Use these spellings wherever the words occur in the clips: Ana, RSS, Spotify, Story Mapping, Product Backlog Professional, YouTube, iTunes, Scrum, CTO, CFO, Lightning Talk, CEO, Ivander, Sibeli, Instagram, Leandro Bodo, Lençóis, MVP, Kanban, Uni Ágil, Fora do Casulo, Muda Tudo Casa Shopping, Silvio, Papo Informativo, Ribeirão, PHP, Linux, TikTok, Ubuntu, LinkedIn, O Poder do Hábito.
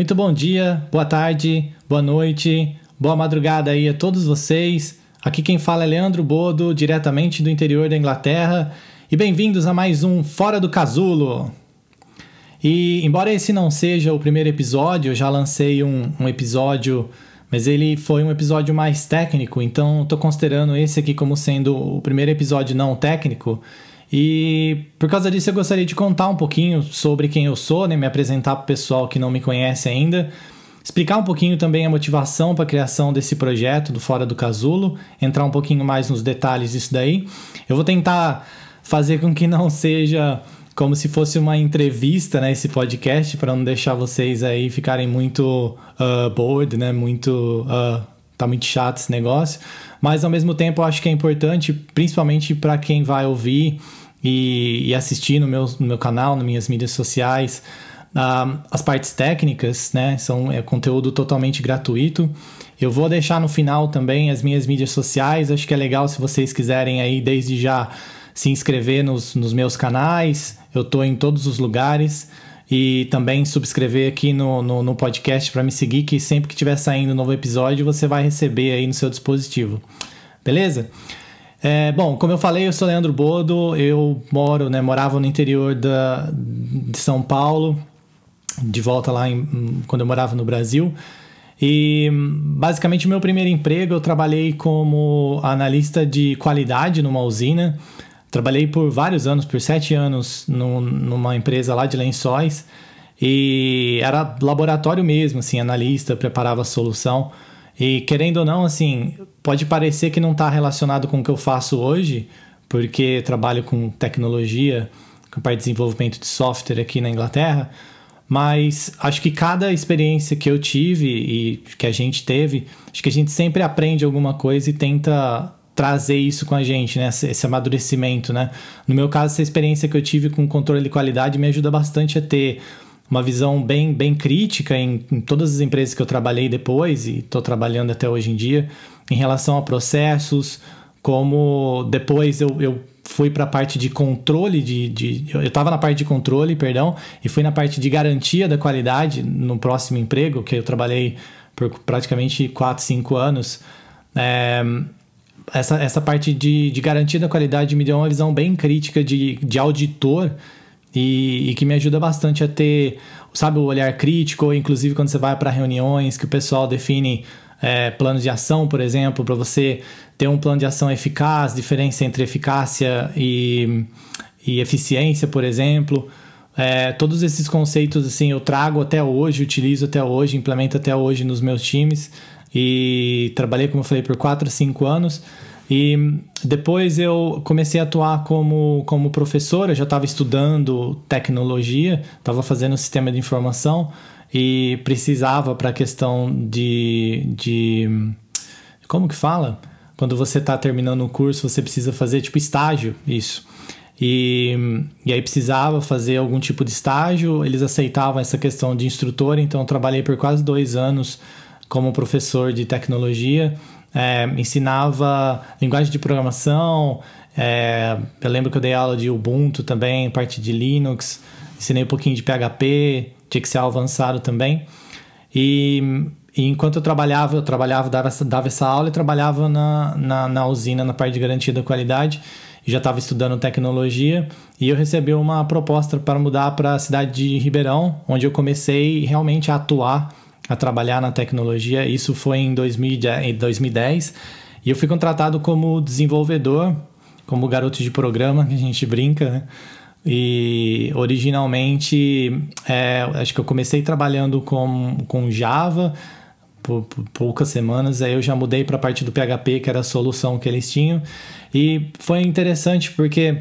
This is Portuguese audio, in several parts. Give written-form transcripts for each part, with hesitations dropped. Muito bom dia, boa tarde, boa noite, boa madrugada aí a todos vocês. Aqui quem fala é Leandro Bodo, diretamente do interior da Inglaterra. E bem-vindos a mais um Fora do Casulo. E embora esse não seja o primeiro episódio, eu já lancei um episódio, mas ele foi um episódio mais técnico, então estou considerando esse aqui como sendo o primeiro episódio não técnico. E por causa disso eu gostaria de contar um pouquinho sobre quem eu sou, né? Me apresentar para o pessoal que não me conhece ainda, explicar um pouquinho também a motivação para a criação desse projeto do Fora do Casulo, entrar um pouquinho mais nos detalhes disso daí. Eu vou tentar fazer com que não seja como se fosse uma entrevista, né, esse podcast, para não deixar vocês aí ficarem muito bored, né? Tá muito chato esse negócio, mas ao mesmo tempo eu acho que é importante, principalmente para quem vai ouvir e assistir no meu canal, nas minhas mídias sociais, as partes técnicas, né? É conteúdo totalmente gratuito. Eu vou deixar no final também as minhas mídias sociais, acho que é legal se vocês quiserem aí desde já se inscrever nos meus canais, eu tô em todos os lugares. E também subscrever aqui no podcast para me seguir, que sempre que estiver saindo um novo episódio, você vai receber aí no seu dispositivo. Beleza? Bom, como eu falei, eu sou Leandro Bodo, eu morava no interior de São Paulo, de volta lá quando eu morava no Brasil. E basicamente meu primeiro emprego eu trabalhei como analista de qualidade numa usina. Trabalhei por vários anos, por 7 anos, numa empresa lá de Lençóis, e era laboratório mesmo, assim, analista, preparava a solução. E querendo ou não, assim, pode parecer que não está relacionado com o que eu faço hoje, porque trabalho com tecnologia, com parte de desenvolvimento de software aqui na Inglaterra, mas acho que cada experiência que eu tive e que a gente teve, acho que a gente sempre aprende alguma coisa e tenta trazer isso com a gente, né? Esse amadurecimento, né? No meu caso, essa experiência que eu tive com controle de qualidade me ajuda bastante a ter uma visão bem, bem crítica em todas as empresas que eu trabalhei depois e estou trabalhando até hoje em dia, em relação a processos, como depois eu fui para a parte de controle, eu estava na parte de controle, e fui na parte de garantia da qualidade no próximo emprego, que eu trabalhei por praticamente 4, 5 anos, Essa parte de garantia da qualidade me deu uma visão bem crítica de auditor e que me ajuda bastante a ter, sabe, o olhar crítico, inclusive quando você vai para reuniões que o pessoal define planos de ação, por exemplo, para você ter um plano de ação eficaz, diferença entre eficácia e eficiência, por exemplo. Todos esses conceitos assim, eu trago até hoje, utilizo até hoje, implemento até hoje nos meus times. E trabalhei, como eu falei, por 4, 5 anos. E depois eu comecei a atuar como professor. Eu já estava estudando tecnologia, estava fazendo sistema de informação e precisava para a questão de... Como que fala? Quando você está terminando um curso, você precisa fazer tipo estágio, isso. E aí precisava fazer algum tipo de estágio. Eles aceitavam essa questão de instrutor, então eu trabalhei por quase 2 anos como professor de tecnologia, ensinava linguagem de programação, eu lembro que eu dei aula de Ubuntu também, parte de Linux, ensinei um pouquinho de PHP, de Excel avançado também, e enquanto eu trabalhava, dava essa aula e trabalhava na usina, na parte de garantia da qualidade, e já estava estudando tecnologia, e eu recebi uma proposta para mudar para a cidade de Ribeirão, onde eu comecei realmente a atuar, a trabalhar na tecnologia. Isso foi em 2010, e eu fui contratado como desenvolvedor, como garoto de programa, que a gente brinca, né? E originalmente, acho que eu comecei trabalhando com Java, por poucas semanas, aí eu já mudei para a parte do PHP, que era a solução que eles tinham, e foi interessante porque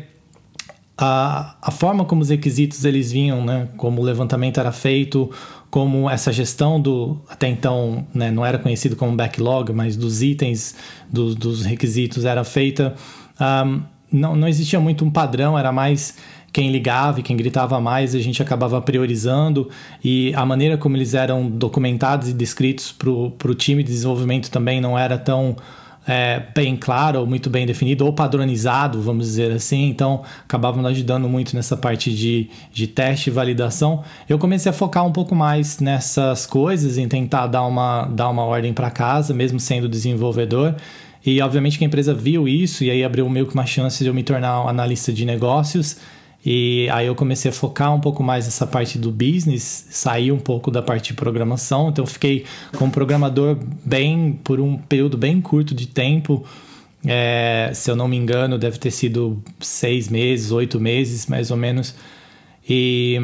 a forma como os requisitos eles vinham, né? Como o levantamento era feito, como essa gestão até então, né, não era conhecido como backlog, mas dos itens, dos requisitos era feita, não existia muito um padrão, era mais quem ligava e quem gritava mais, a gente acabava priorizando, e a maneira como eles eram documentados e descritos para o time de desenvolvimento também não era tão bem claro, ou muito bem definido, ou padronizado, vamos dizer assim. Então, acabava nos ajudando muito nessa parte de teste e validação. Eu comecei a focar um pouco mais nessas coisas, em tentar dar uma ordem para casa, mesmo sendo desenvolvedor. E, obviamente, que a empresa viu isso e aí abriu meio que uma chance de eu me tornar um analista de negócios. E aí eu comecei a focar um pouco mais nessa parte do business, saí um pouco da parte de programação. Então eu fiquei como programador bem por um período bem curto de tempo. Se eu não me engano, deve ter sido 6 meses, 8 meses, mais ou menos. E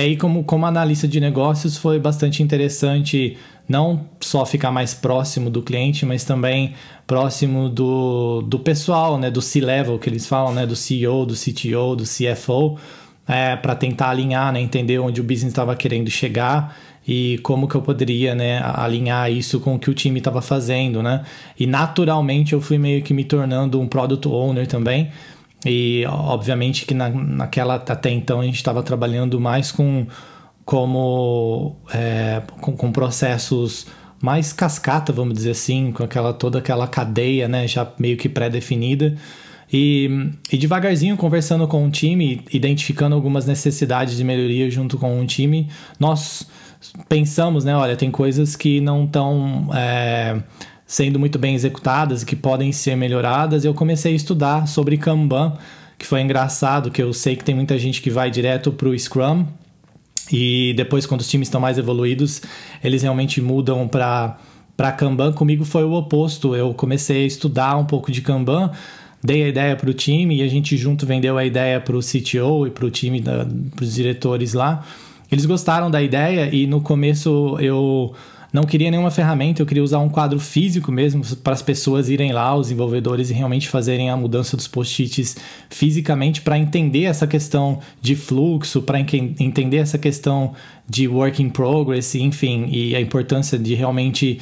aí como analista de negócios foi bastante interessante não só ficar mais próximo do cliente, mas também próximo do pessoal, né? Do C-level que eles falam, né? Do CEO, do CTO, do CFO, para tentar alinhar, né? Entender onde o business estava querendo chegar e como que eu poderia, né? Alinhar isso com o que o time estava fazendo, né? E naturalmente eu fui meio que me tornando um Product Owner também. E obviamente que naquela até então a gente estava trabalhando mais com processos mais cascata, vamos dizer assim, com toda aquela cadeia, né, já meio que pré-definida. E devagarzinho, conversando com o time, identificando algumas necessidades de melhoria junto com o time, nós pensamos, né, olha, tem coisas que não estão sendo muito bem executadas, que podem ser melhoradas. Eu comecei a estudar sobre Kanban, que foi engraçado, que eu sei que tem muita gente que vai direto para o Scrum, e depois, quando os times estão mais evoluídos, eles realmente mudam para Kanban. Comigo foi o oposto. Eu comecei a estudar um pouco de Kanban, dei a ideia para o time e a gente junto vendeu a ideia para o CTO e para o time, para os diretores lá. Eles gostaram da ideia e no começo eu não queria nenhuma ferramenta, eu queria usar um quadro físico mesmo para as pessoas irem lá, os desenvolvedores, e realmente fazerem a mudança dos post-its fisicamente para entender essa questão de fluxo, para entender essa questão de work in progress, enfim, e a importância de realmente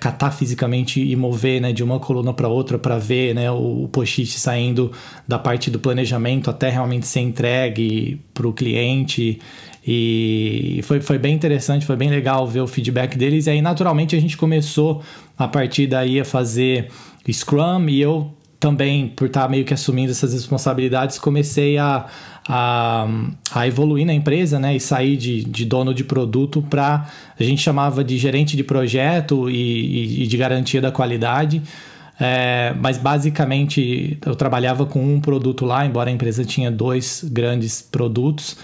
catar fisicamente e mover, né, de uma coluna para outra para ver, né, o post-it saindo da parte do planejamento até realmente ser entregue para o cliente. E foi bem interessante, foi bem legal ver o feedback deles. E aí, naturalmente, a gente começou a partir daí a fazer Scrum. E eu também, por estar meio que assumindo essas responsabilidades, comecei a evoluir na empresa, né? E sair de dono de produto para... A gente chamava de gerente de projeto e de garantia da qualidade. Mas basicamente, eu trabalhava com um produto lá, embora a empresa tinha 2 grandes produtos.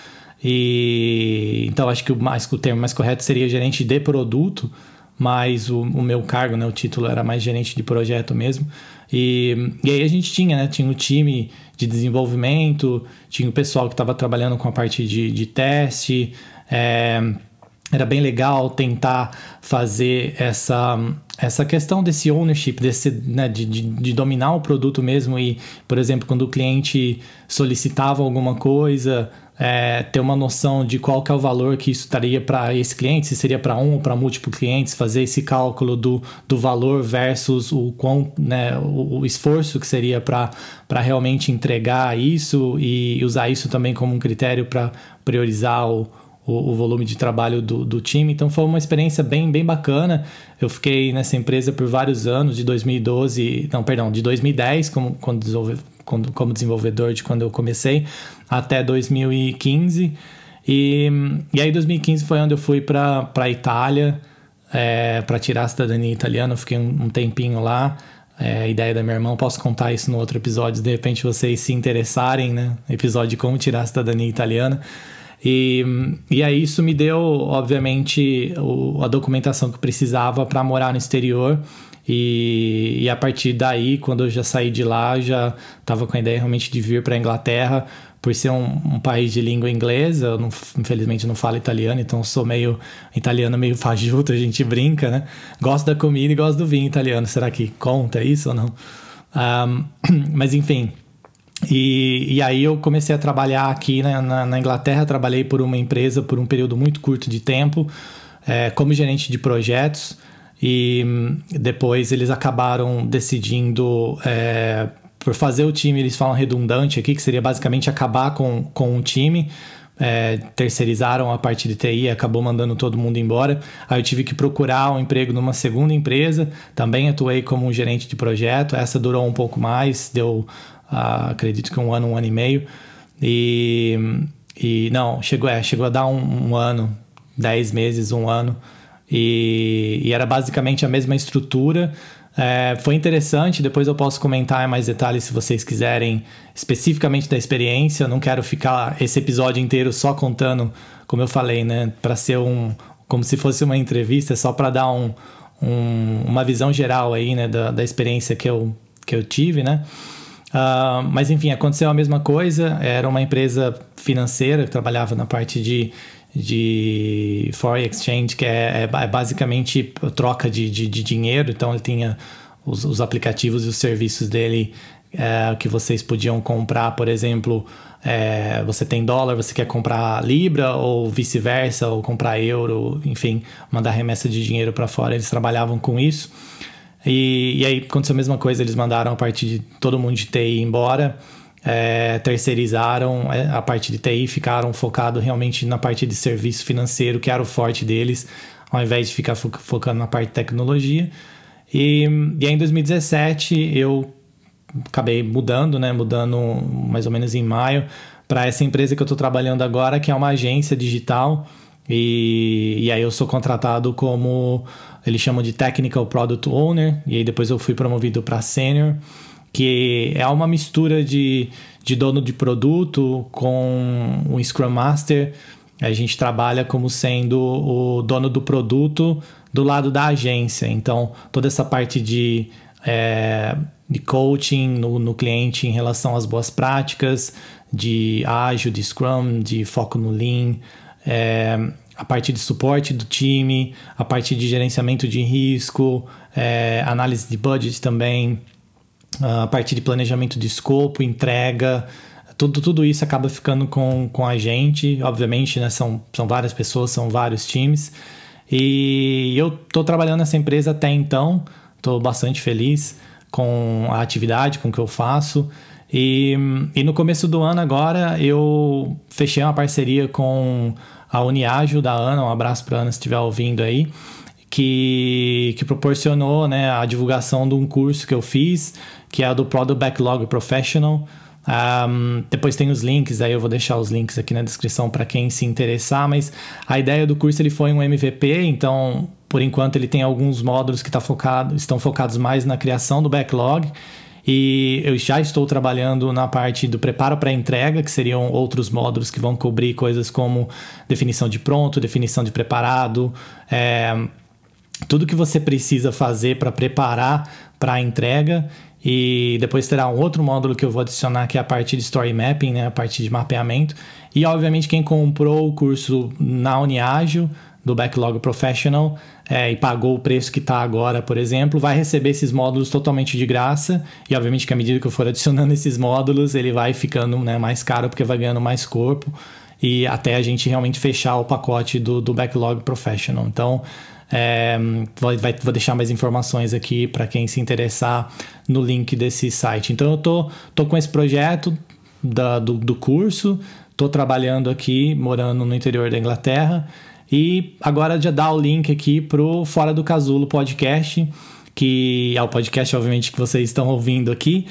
E então acho que o termo mais correto seria gerente de produto, mas o meu cargo, né, o título era mais gerente de projeto mesmo. E aí a gente tinha o time de desenvolvimento, tinha o pessoal que estava trabalhando com a parte de teste. Era bem legal tentar fazer essa questão desse ownership, né, de dominar o produto mesmo. E, por exemplo, quando o cliente solicitava alguma coisa, ter uma noção de qual que é o valor que isso estaria para esse cliente, se seria para um ou para múltiplos clientes, fazer esse cálculo do valor versus o esforço que seria para realmente entregar isso, e usar isso também como um critério para priorizar o volume de trabalho do time. Então foi uma experiência bem, bem bacana. Eu fiquei nessa empresa por vários anos, de 2010 como desenvolvedor, de quando eu comecei, até 2015. E aí 2015 foi onde eu fui para a Itália, para tirar a cidadania italiana. Eu fiquei um tempinho lá. A ideia da minha irmã, posso contar isso no outro episódio, de repente vocês se interessarem, né? Episódio de como tirar a cidadania italiana. E aí isso me deu, obviamente, a documentação que eu precisava para morar no exterior. E a partir daí, quando eu já saí de lá, já estava com a ideia realmente de vir para a Inglaterra, por ser um país de língua inglesa. Eu infelizmente não falo italiano, então sou meio italiano, meio fajuto, a gente brinca, né? Gosto da comida e gosto do vinho italiano, será que conta isso ou não? Mas enfim... E aí eu comecei a trabalhar aqui, né, na Inglaterra. Trabalhei por uma empresa por um período muito curto de tempo, como gerente de projetos, e depois eles acabaram decidindo, por fazer o time, eles falam redundante aqui, que seria basicamente acabar com o time, terceirizaram a parte de TI, acabou mandando todo mundo embora. Aí eu tive que procurar um emprego numa segunda empresa, também atuei como um gerente de projeto, essa durou um pouco mais, deu, acredito que um ano e meio, e não, chegou a dar um ano, 10 meses, um ano, e era basicamente a mesma estrutura. Foi interessante, depois eu posso comentar mais detalhes se vocês quiserem, especificamente da experiência. Eu não quero ficar esse episódio inteiro só contando, como eu falei, né, para ser como se fosse uma entrevista, só para dar uma visão geral aí, né, da experiência que eu tive, né. Mas enfim, aconteceu a mesma coisa, era uma empresa financeira que trabalhava na parte de Foreign Exchange, que é basicamente troca de dinheiro. Então ele tinha os aplicativos e os serviços dele, que vocês podiam comprar, por exemplo, você tem dólar, você quer comprar libra, ou vice-versa, ou comprar euro, enfim, mandar remessa de dinheiro para fora, eles trabalhavam com isso. E aí aconteceu a mesma coisa, eles mandaram a parte de todo mundo de TI embora, terceirizaram a parte de TI, ficaram focados realmente na parte de serviço financeiro, que era o forte deles, ao invés de ficar focando na parte de tecnologia. E aí em 2017 eu acabei mudando, né? Mudando mais ou menos em maio, para essa empresa que eu estou trabalhando agora, que é uma agência digital. E aí eu sou contratado como, eles chamam de Technical Product Owner, e aí depois eu fui promovido para Senior, que é uma mistura de dono de produto com um Scrum Master. A gente trabalha como sendo o dono do produto do lado da agência. Então, toda essa parte de coaching no cliente em relação às boas práticas, de ágil, de Scrum, de foco no Lean, a parte de suporte do time, a parte de gerenciamento de risco, análise de budget também, a parte de planejamento de escopo, entrega, tudo isso acaba ficando com a gente, obviamente, né? São várias pessoas, são vários times, e eu estou trabalhando nessa empresa até então, estou bastante feliz com a atividade, com o que eu faço. E no começo do ano agora eu fechei uma parceria com a Uni Ágil da Ana, um abraço para a Ana se estiver ouvindo aí, que proporcionou, né, a divulgação de um curso que eu fiz, que é do Product Backlog Professional. Depois tem os links, aí eu vou deixar os links aqui na descrição para quem se interessar, mas a ideia do curso, ele foi um MVP, então por enquanto ele tem alguns módulos que estão focados mais na criação do backlog, e eu já estou trabalhando na parte do preparo para entrega, que seriam outros módulos que vão cobrir coisas como definição de pronto, definição de preparado, tudo que você precisa fazer para preparar para a entrega. E depois terá um outro módulo que eu vou adicionar, que é a parte de Story Mapping, né, a parte de mapeamento. E obviamente quem comprou o curso na Uni Ágil do Backlog Professional, e pagou o preço que está agora, por exemplo, vai receber esses módulos totalmente de graça. E obviamente que à medida que eu for adicionando esses módulos, ele vai ficando, né, mais caro, porque vai ganhando mais corpo, e até a gente realmente fechar o pacote do Backlog Professional. Então, vou deixar mais informações aqui para quem se interessar no link desse site. Então eu tô com esse projeto do curso, estou trabalhando aqui, morando no interior da Inglaterra. E agora já dá o link aqui pro Fora do Casulo podcast, que é o podcast, obviamente, que vocês estão ouvindo aqui.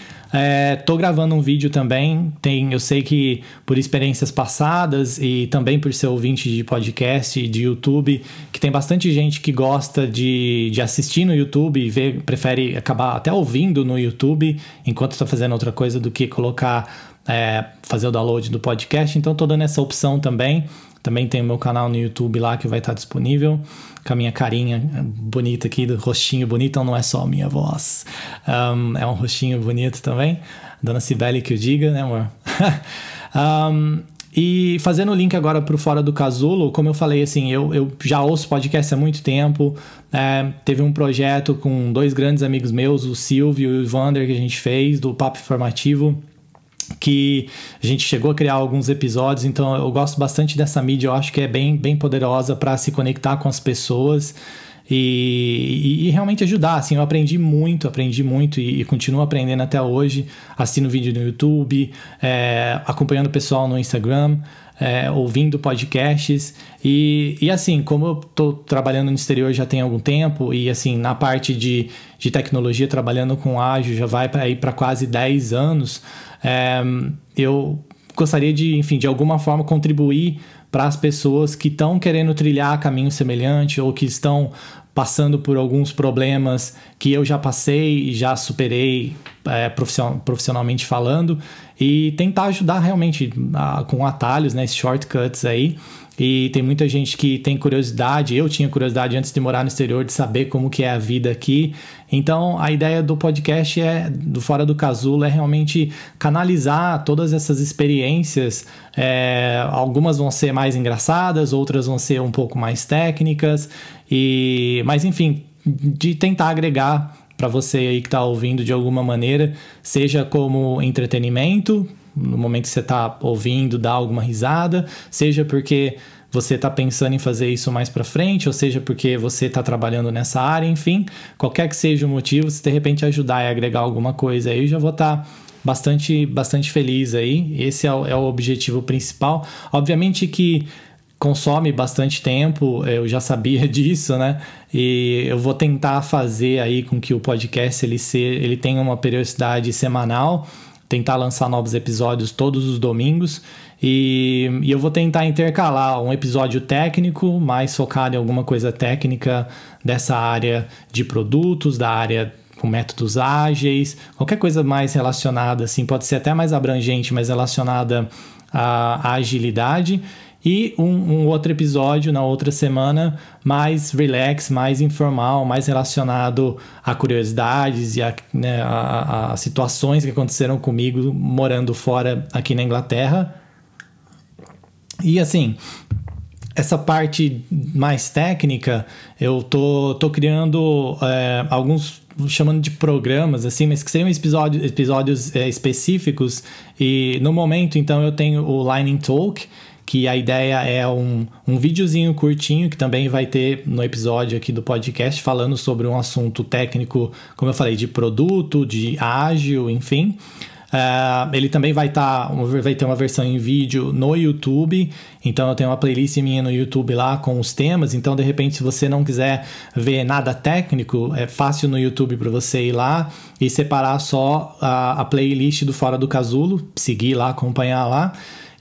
Tô gravando um vídeo também, eu sei que por experiências passadas e também por ser ouvinte de podcast e de YouTube, que tem bastante gente que gosta de assistir no YouTube e prefere acabar até ouvindo no YouTube enquanto está fazendo outra coisa do que fazer o download do podcast. Então tô dando essa opção também. Também tem o meu canal no YouTube lá, que vai estar disponível, com a minha carinha bonita aqui, do rostinho bonito. Então não é só a minha voz, é um rostinho bonito também. Dona Sibeli que o diga, né, amor? E fazendo o link agora pro Fora do Casulo, como eu falei, assim, eu já ouço podcast há muito tempo. Teve um projeto com dois grandes amigos meus, o Silvio e o Ivander, que a gente fez, do Papo Informativo, que a gente chegou a criar alguns episódios. Então eu gosto bastante dessa mídia, eu acho que é bem poderosa para se conectar com as pessoas e realmente ajudar, assim, eu aprendi muito e continuo aprendendo até hoje, assistindo vídeo no YouTube, acompanhando o pessoal no Instagram, ouvindo podcasts e assim, como eu estou trabalhando no exterior já tem algum tempo e assim, na parte de tecnologia, trabalhando com ágil, já vai para quase 10 anos, eu gostaria de, enfim, de alguma forma contribuir para as pessoas que estão querendo trilhar caminho semelhante ou que estão passando por alguns problemas que eu já passei e já superei profissionalmente falando, e tentar ajudar realmente com atalhos, né, shortcuts aí. E tem muita gente que tem curiosidade, eu tinha curiosidade antes de morar no exterior, de saber como que é a vida aqui. Então a ideia do podcast do Fora do Casulo é realmente canalizar todas essas experiências, algumas vão ser mais engraçadas, outras vão ser um pouco mais técnicas, mas enfim, de tentar agregar para você aí que está ouvindo de alguma maneira, seja como entretenimento, no momento que você está ouvindo, dá alguma risada, seja porque você está pensando em fazer isso mais para frente, ou seja porque você está trabalhando nessa área, enfim, qualquer que seja o motivo, se de repente ajudar e agregar alguma coisa aí, eu já vou estar bastante feliz aí. Esse é o objetivo principal. Obviamente que consome bastante tempo, eu já sabia disso, né? E eu vou tentar fazer aí com que o podcast ele tenha uma periodicidade semanal, tentar lançar novos episódios todos os domingos, e eu vou tentar intercalar um episódio técnico, mais focado em alguma coisa técnica dessa área de produtos, da área com métodos ágeis, qualquer coisa mais relacionada, assim, pode ser até mais abrangente, mas relacionada à agilidade, e um outro episódio na outra semana mais relax, mais informal, mais relacionado a curiosidades e a situações que aconteceram comigo morando fora aqui na Inglaterra. E assim, essa parte mais técnica, eu tô criando alguns, chamando de programas, assim, mas que seriam episódios específicos, e no momento então eu tenho o Lightning Talk, que a ideia é um videozinho curtinho que também vai ter no episódio aqui do podcast, falando sobre um assunto técnico, como eu falei, de produto, de ágil, enfim. Ele também vai ter uma versão em vídeo no YouTube, então eu tenho uma playlist minha no YouTube lá com os temas, então de repente se você não quiser ver nada técnico, é fácil no YouTube para você ir lá e separar só a playlist do Fora do Casulo, seguir lá, acompanhar lá.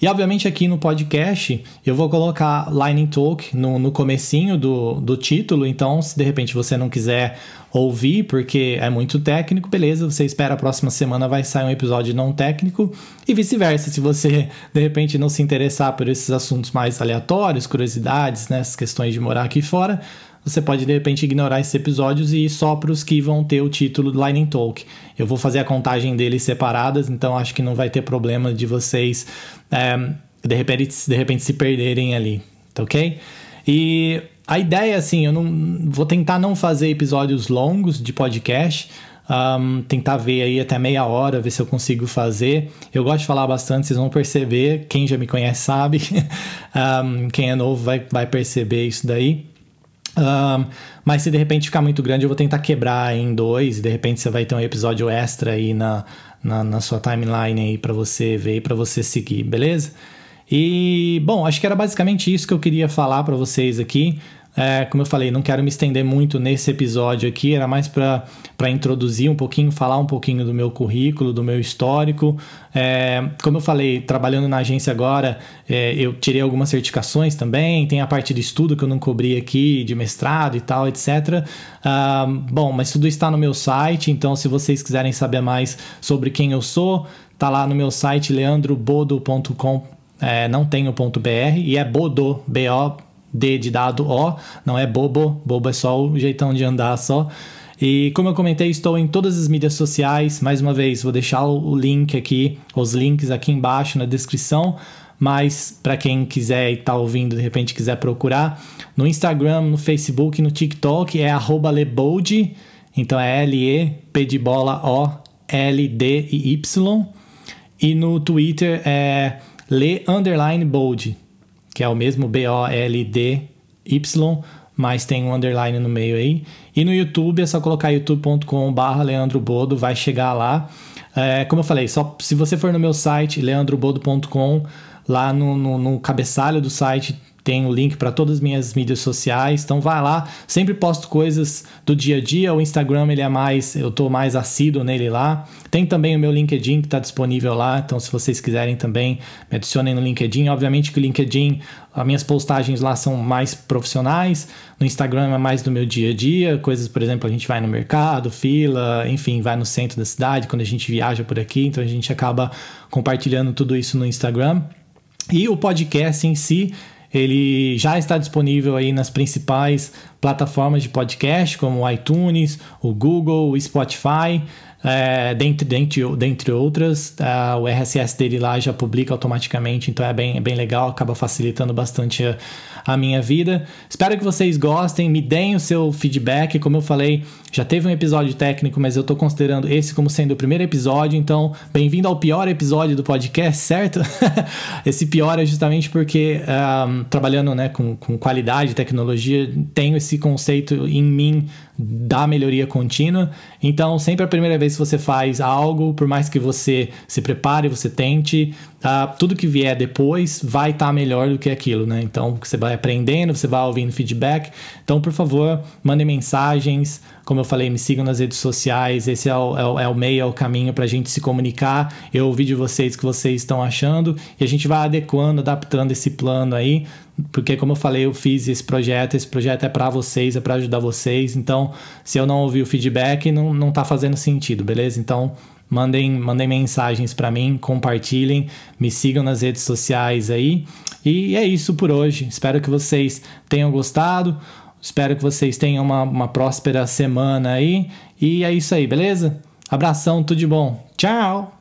E obviamente aqui no podcast eu vou colocar Lightning Talk no comecinho do título, então se de repente você não quiser ouvir porque é muito técnico, beleza, você espera a próxima semana, vai sair um episódio não técnico, e vice-versa, se você de repente não se interessar por esses assuntos mais aleatórios, curiosidades, né, essas questões de morar aqui fora, você pode de repente ignorar esses episódios e ir só para os que vão ter o título Lightning Talk. Eu vou fazer a contagem deles separadas, então acho que não vai ter problema de vocês de repente se perderem ali, tá ok? E a ideia, assim, eu não vou tentar não fazer episódios longos de podcast, tentar ver aí até meia hora, ver se eu consigo fazer. Eu gosto de falar bastante, vocês vão perceber, quem já me conhece sabe, quem é novo vai perceber isso daí. Mas se de repente ficar muito grande, eu vou tentar quebrar em dois, e de repente você vai ter um episódio extra aí na sua timeline aí pra você ver e pra você seguir, beleza? E, bom, acho que era basicamente isso que eu queria falar pra vocês aqui. Como eu falei, não quero me estender muito nesse episódio aqui, era mais para introduzir um pouquinho, falar um pouquinho do meu currículo, do meu histórico. Como eu falei, trabalhando na agência agora, eu tirei algumas certificações também, tem a parte de estudo que eu não cobri aqui, de mestrado e tal, etc. Bom, mas tudo está no meu site, então se vocês quiserem saber mais sobre quem eu sou, tá lá no meu site leandrobodo.com, não tem o .br, e é Bodo, B-O, D de dado O, não é bobo é só o jeitão de andar só. E como eu comentei, estou em todas as mídias sociais, mais uma vez, vou deixar o link aqui, os links aqui embaixo na descrição, mas para quem quiser e tá ouvindo, de repente quiser procurar, no Instagram, no Facebook, no TikTok, é @lebold, então é L-E, P de bola, O, L, D e Y, e no Twitter é le_bold, que é o mesmo B-O-L-D-Y, mas tem um underline no meio aí. E no YouTube é só colocar youtube.com/leandrobodo, vai chegar lá. É, como eu falei, só se você for no meu site, leandrobodo.com, lá no cabeçalho do site tem o link para todas as minhas mídias sociais, então vai lá, sempre posto coisas do dia a dia. O Instagram ele é mais, eu estou mais assíduo nele lá, tem também o meu LinkedIn que está disponível lá, então se vocês quiserem também me adicionem no LinkedIn. Obviamente que o LinkedIn, as minhas postagens lá são mais profissionais, no Instagram é mais do meu dia a dia, coisas, por exemplo, a gente vai no mercado, fila, enfim, vai no centro da cidade, quando a gente viaja por aqui, então a gente acaba compartilhando tudo isso no Instagram. E o podcast em si, ele já está disponível aí nas principais plataformas de podcast, como o iTunes, o Google, o Spotify, dentre outras. O RSS dele lá já publica automaticamente, então é bem legal, acaba facilitando bastante a minha vida. Espero que vocês gostem, me deem o seu feedback. Como eu falei, já teve um episódio técnico, mas eu estou considerando esse como sendo o primeiro episódio, então bem-vindo ao pior episódio do podcast, certo? Esse pior é justamente porque trabalhando, né, com qualidade, tecnologia, tenho esse conceito em mim da melhoria contínua. Então sempre a primeira vez que você faz algo, por mais que você se prepare, você tente, tudo que vier depois vai estar melhor do que aquilo, né? Então você vai aprendendo, você vai ouvindo feedback. Então, por favor, mandem mensagens. Como eu falei, me sigam nas redes sociais. Esse é o meio, é o caminho para a gente se comunicar. Eu ouvi de vocês o que vocês estão achando e a gente vai adequando, adaptando esse plano aí, porque, como eu falei, eu fiz esse projeto é para vocês, é para ajudar vocês. Então, se eu não ouvir o feedback, não está fazendo sentido, beleza? Então Mandem mensagens para mim, compartilhem, me sigam nas redes sociais aí. E é isso por hoje. Espero que vocês tenham gostado. Espero que vocês tenham uma próspera semana aí. E é isso aí, beleza? Abração, tudo de bom. Tchau!